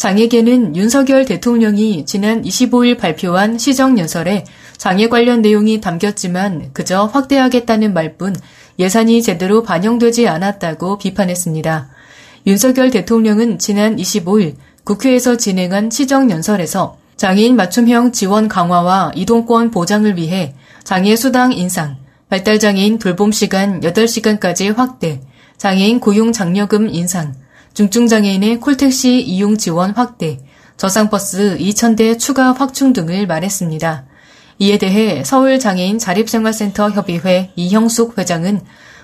장애계는 윤석열 대통령이 지난 25일 발표한 시정연설에 장애 관련 내용이 담겼지만 그저 확대하겠다는 말뿐 예산이 제대로 반영되지 않았다고 비판했습니다. 윤석열 대통령은 지난 25일 국회에서 진행한 시정연설에서 장애인 맞춤형 지원 강화와 이동권 보장을 위해 장애 수당 인상, 발달장애인 돌봄시간 8시간까지 확대, 장애인 고용장려금 인상, 중증장애인의 콜택시 이용 지원 확대, 저상버스 2,000대 추가 확충 등을 말했습니다. 이에 대해 서울장애인 자립생활센터협의회 이형숙 회장은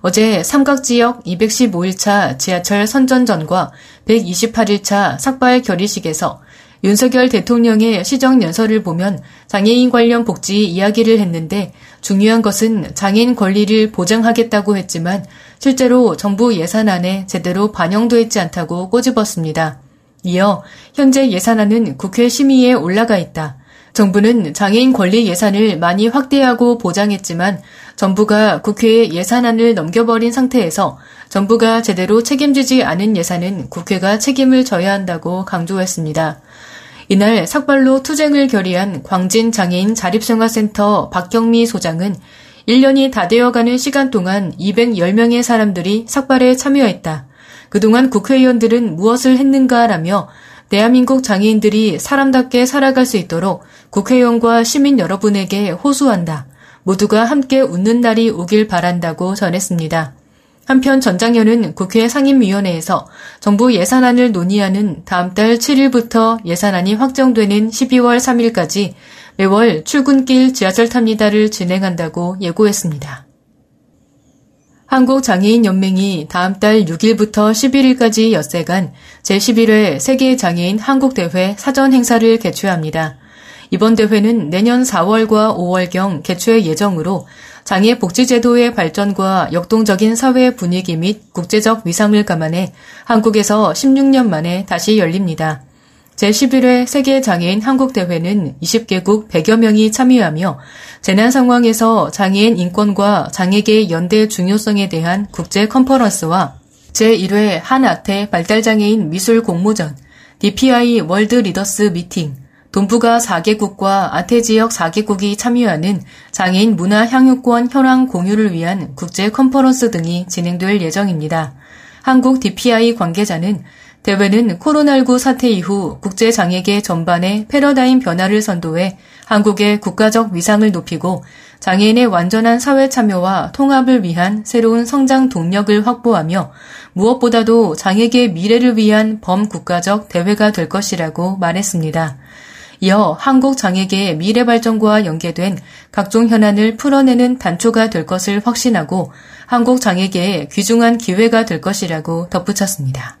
어제 삼각지역 215일차 지하철 선전전과 128일차 삭발 결의식에서 윤석열 대통령의 시정연설을 보면 장애인 관련 복지 이야기를 했는데 중요한 것은 장애인 권리를 보장하겠다고 했지만 실제로 정부 예산안에 제대로 반영도 있지 않다고 꼬집었습니다. 이어 현재 예산안은 국회 심의에 올라가 있다. 정부는 장애인 권리 예산을 많이 확대하고 보장했지만 정부가 국회에 예산안을 넘겨버린 상태에서 정부가 제대로 책임지지 않은 예산은 국회가 책임을 져야 한다고 강조했습니다. 이날 삭발로 투쟁을 결의한 광진 장애인 자립생활센터 박경미 소장은 1년이 다 되어가는 시간 동안 210명의 사람들이 삭발에 참여했다. 그동안 국회의원들은 무엇을 했는가라며 대한민국 장애인들이 사람답게 살아갈 수 있도록 국회의원과 시민 여러분에게 호소한다. 모두가 함께 웃는 날이 오길 바란다고 전했습니다. 한편 전장현은 국회 상임위원회에서 정부 예산안을 논의하는 다음 달 7일부터 예산안이 확정되는 12월 3일까지 매월 출근길 지하철 탑니다를 진행한다고 예고했습니다. 한국장애인연맹이 다음 달 6일부터 11일까지 엿새간 제11회 세계장애인 한국대회 사전행사를 개최합니다. 이번 대회는 내년 4월과 5월경 개최 예정으로 장애 복지제도의 발전과 역동적인 사회 분위기 및 국제적 위상을 감안해 한국에서 16년 만에 다시 열립니다. 제11회 세계장애인 한국대회는 20개국 100여 명이 참여하며 재난 상황에서 장애인 인권과 장애계 연대 중요성에 대한 국제 컨퍼런스와 제1회 한아태 발달장애인 미술 공모전, DPI 월드 리더스 미팅, 동북아 4개국과 아태지역 4개국이 참여하는 장애인 문화 향유권 현황 공유를 위한 국제 컨퍼런스 등이 진행될 예정입니다. 한국 DPI 관계자는 대회는 코로나19 사태 이후 국제장애계 전반의 패러다임 변화를 선도해 한국의 국가적 위상을 높이고 장애인의 완전한 사회 참여와 통합을 위한 새로운 성장 동력을 확보하며 무엇보다도 장애계 미래를 위한 범국가적 대회가 될 것이라고 말했습니다. 이어 한국 장애계의 미래 발전과 연계된 각종 현안을 풀어내는 단초가 될 것을 확신하고 한국 장애계의 귀중한 기회가 될 것이라고 덧붙였습니다.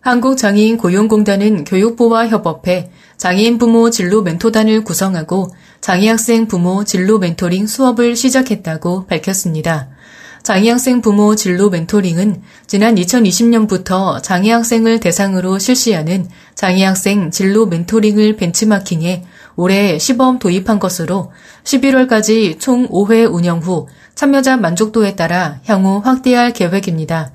한국장애인 고용공단은 교육부와 협업해 장애인 부모 진로 멘토단을 구성하고 장애학생 부모 진로 멘토링 수업을 시작했다고 밝혔습니다. 장애학생 부모 진로 멘토링은 지난 2020년부터 장애학생을 대상으로 실시하는 장애학생 진로 멘토링을 벤치마킹해 올해 시범 도입한 것으로 11월까지 총 5회 운영 후 참여자 만족도에 따라 향후 확대할 계획입니다.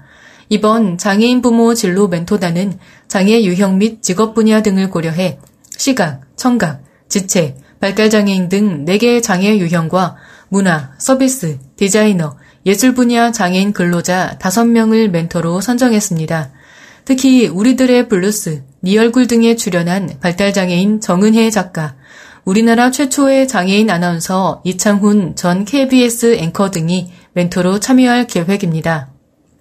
이번 장애인 부모 진로 멘토단은 장애 유형 및 직업 분야 등을 고려해 시각, 청각, 지체, 발달장애인 등 4개의 장애 유형과 문화, 서비스, 디자이너, 예술 분야 장애인 근로자 5명을 멘토로 선정했습니다. 특히 우리들의 블루스, 네 얼굴 등에 출연한 발달장애인 정은혜 작가, 우리나라 최초의 장애인 아나운서 이창훈 전 KBS 앵커 등이 멘토로 참여할 계획입니다.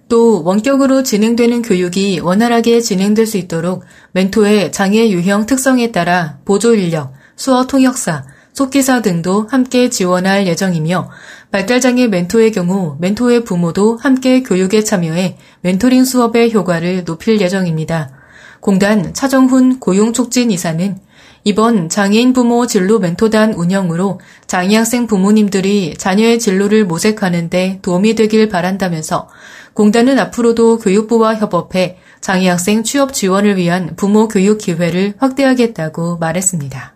또 원격으로 진행되는 교육이 원활하게 진행될 수 있도록 멘토의 장애 유형 특성에 따라 보조 인력, 수어 통역사, 속기사 등도 함께 지원할 예정이며 발달장애 멘토의 경우 멘토의 부모도 함께 교육에 참여해 멘토링 수업의 효과를 높일 예정입니다. 공단 차정훈 고용촉진 이사는 이번 장애인 부모 진로 멘토단 운영으로 장애 학생 부모님들이 자녀의 진로를 모색하는 데 도움이 되길 바란다면서 공단은 앞으로도 교육부와 협업해 장애 학생 취업 지원을 위한 부모 교육 기회를 확대하겠다고 말했습니다.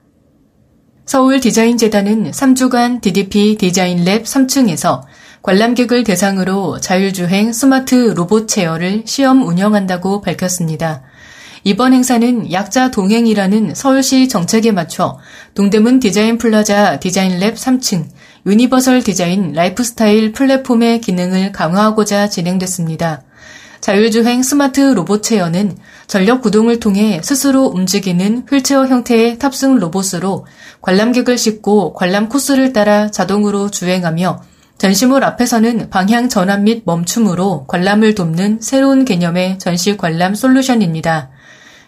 서울디자인재단은 3주간 DDP 디자인랩 3층에서 관람객을 대상으로 자율주행 스마트 로봇 체어를 시험 운영한다고 밝혔습니다. 이번 행사는 약자 동행이라는 서울시 정책에 맞춰 동대문 디자인 플라자 디자인랩 3층, 유니버설 디자인 라이프스타일 플랫폼의 기능을 강화하고자 진행됐습니다. 자율주행 스마트 로봇 체어는 전력 구동을 통해 스스로 움직이는 휠체어 형태의 탑승 로봇으로 관람객을 싣고 관람 코스를 따라 자동으로 주행하며 전시물 앞에서는 방향 전환 및 멈춤으로 관람을 돕는 새로운 개념의 전시 관람 솔루션입니다.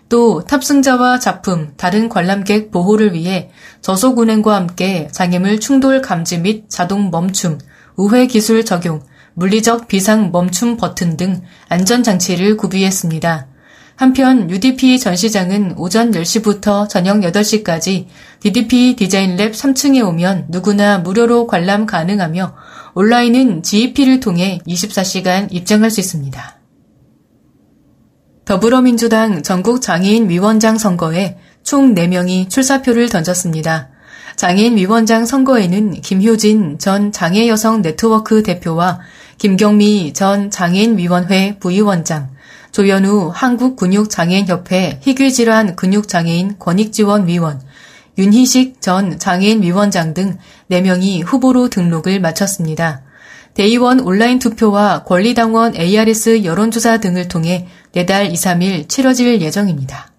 또 탑승자와 작품, 다른 관람객 보호를 위해 저속 운행과 함께 장애물 충돌 감지 및 자동 멈춤, 우회 기술 적용, 물리적 비상 멈춤 버튼 등 안전장치를 구비했습니다. 한편 UDP 전시장은 오전 10시부터 저녁 8시까지 DDP 디자인랩 3층에 오면 누구나 무료로 관람 가능하며 온라인은 GEP를 통해 24시간 입장할 수 있습니다. 더불어민주당 전국장애인위원장 선거에 총 4명이 출사표를 던졌습니다. 장애인위원장 선거에는 김효진 전 장애여성 네트워크 대표와 김경미 전 장애인위원회 부위원장, 조연우 한국근육장애인협회 희귀질환 근육장애인 권익지원위원, 윤희식 전 장애인위원장 등 4명이 후보로 등록을 마쳤습니다. 대의원 온라인 투표와 권리당원 ARS 여론조사 등을 통해 내달 2, 3일 치러질 예정입니다.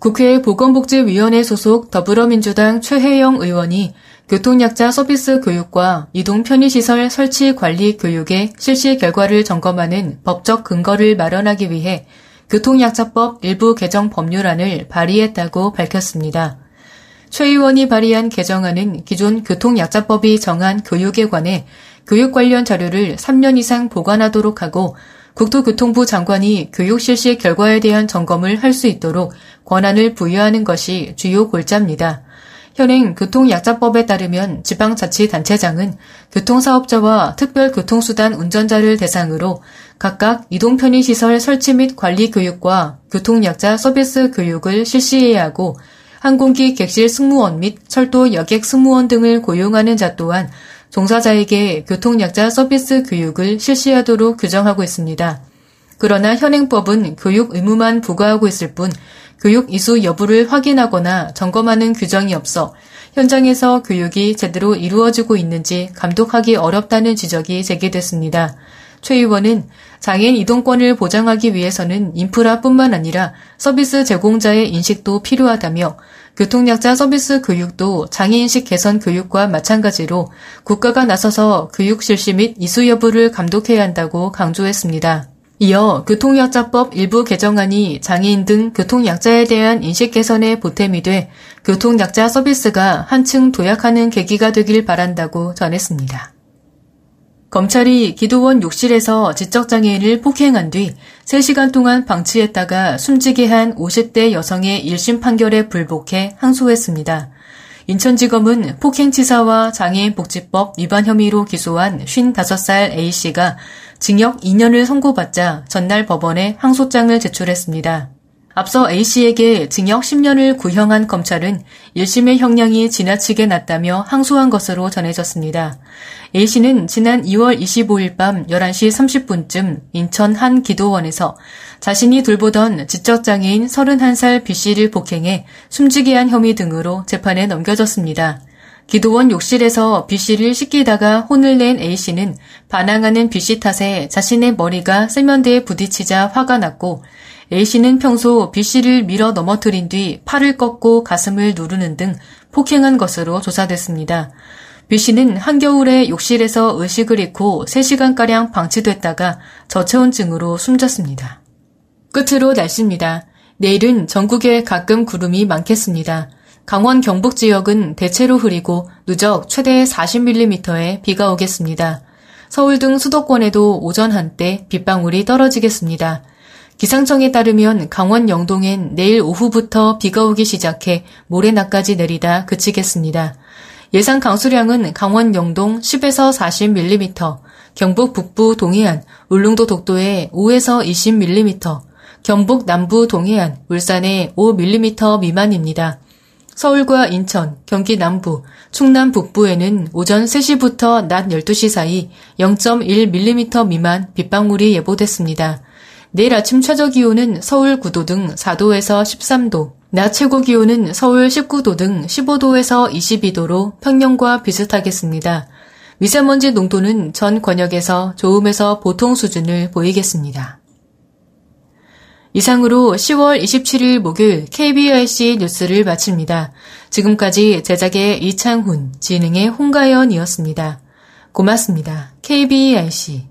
국회 보건복지위원회 소속 더불어민주당 최혜영 의원이 교통약자 서비스 교육과 이동 편의시설 설치 관리 교육의 실시 결과를 점검하는 법적 근거를 마련하기 위해 교통약자법 일부 개정 법률안을 발의했다고 밝혔습니다. 최 의원이 발의한 개정안은 기존 교통약자법이 정한 교육에 관해 교육 관련 자료를 3년 이상 보관하도록 하고 국토교통부 장관이 교육 실시 결과에 대한 점검을 할 수 있도록 권한을 부여하는 것이 주요 골자입니다. 현행 교통약자법에 따르면 지방자치단체장은 교통사업자와 특별교통수단 운전자를 대상으로 각각 이동편의시설 설치 및 관리 교육과 교통약자 서비스 교육을 실시해야 하고 항공기 객실 승무원 및 철도 여객 승무원 등을 고용하는 자 또한 종사자에게 교통약자 서비스 교육을 실시하도록 규정하고 있습니다. 그러나 현행법은 교육 의무만 부과하고 있을 뿐 교육 이수 여부를 확인하거나 점검하는 규정이 없어 현장에서 교육이 제대로 이루어지고 있는지 감독하기 어렵다는 지적이 제기됐습니다. 최 의원은 장애인 이동권을 보장하기 위해서는 인프라뿐만 아니라 서비스 제공자의 인식도 필요하다며 교통약자 서비스 교육도 장애인식 개선 교육과 마찬가지로 국가가 나서서 교육 실시 및 이수 여부를 감독해야 한다고 강조했습니다. 이어 교통약자법 일부 개정안이 장애인 등 교통약자에 대한 인식 개선에 보탬이 돼 교통약자 서비스가 한층 도약하는 계기가 되길 바란다고 전했습니다. 검찰이 기도원 욕실에서 지적장애인을 폭행한 뒤 3시간 동안 방치했다가 숨지게 한 50대 여성의 1심 판결에 불복해 항소했습니다. 인천지검은 폭행치사와 장애인복지법 위반 혐의로 기소한 55살 A씨가 징역 2년을 선고받자 전날 법원에 항소장을 제출했습니다. 앞서 A씨에게 징역 10년을 구형한 검찰은 1심의 형량이 지나치게 낮다며 항소한 것으로 전해졌습니다. A씨는 지난 2월 25일 밤 11시 30분쯤 인천 한 기도원에서 자신이 돌보던 지적장애인 31살 B씨를 폭행해 숨지게 한 혐의 등으로 재판에 넘겨졌습니다. 기도원 욕실에서 B씨를 씻기다가 혼을 낸 A씨는 반항하는 B씨 탓에 자신의 머리가 세면대에 부딪히자 화가 났고 A씨는 평소 B씨를 밀어 넘어뜨린 뒤 팔을 꺾고 가슴을 누르는 등 폭행한 것으로 조사됐습니다. B씨는 한겨울에 욕실에서 의식을 잃고 3시간가량 방치됐다가 저체온증으로 숨졌습니다. 끝으로 날씨입니다. 내일은 전국에 가끔 구름이 많겠습니다. 강원 경북 지역은 대체로 흐리고 누적 최대 40mm의 비가 오겠습니다. 서울 등 수도권에도 오전 한때 빗방울이 떨어지겠습니다. 기상청에 따르면 강원 영동엔 내일 오후부터 비가 오기 시작해 모레 낮까지 내리다 그치겠습니다. 예상 강수량은 강원 영동 10에서 40mm, 경북 북부 동해안, 울릉도 독도에 5에서 20mm, 경북 남부 동해안, 울산에 5mm 미만입니다. 서울과 인천, 경기 남부, 충남 북부에는 오전 3시부터 낮 12시 사이 0.1mm 미만 빗방울이 예보됐습니다. 내일 아침 최저기온은 서울 9도 등 4도에서 13도, 낮 최고기온은 서울 19도 등 15도에서 22도로 평년과 비슷하겠습니다. 미세먼지 농도는 전 권역에서 좋음에서 보통 수준을 보이겠습니다. 이상으로 10월 27일 목요일 KBIC 뉴스를 마칩니다. 지금까지 제작의 이창훈, 진행의 홍가연이었습니다. 고맙습니다. KBIC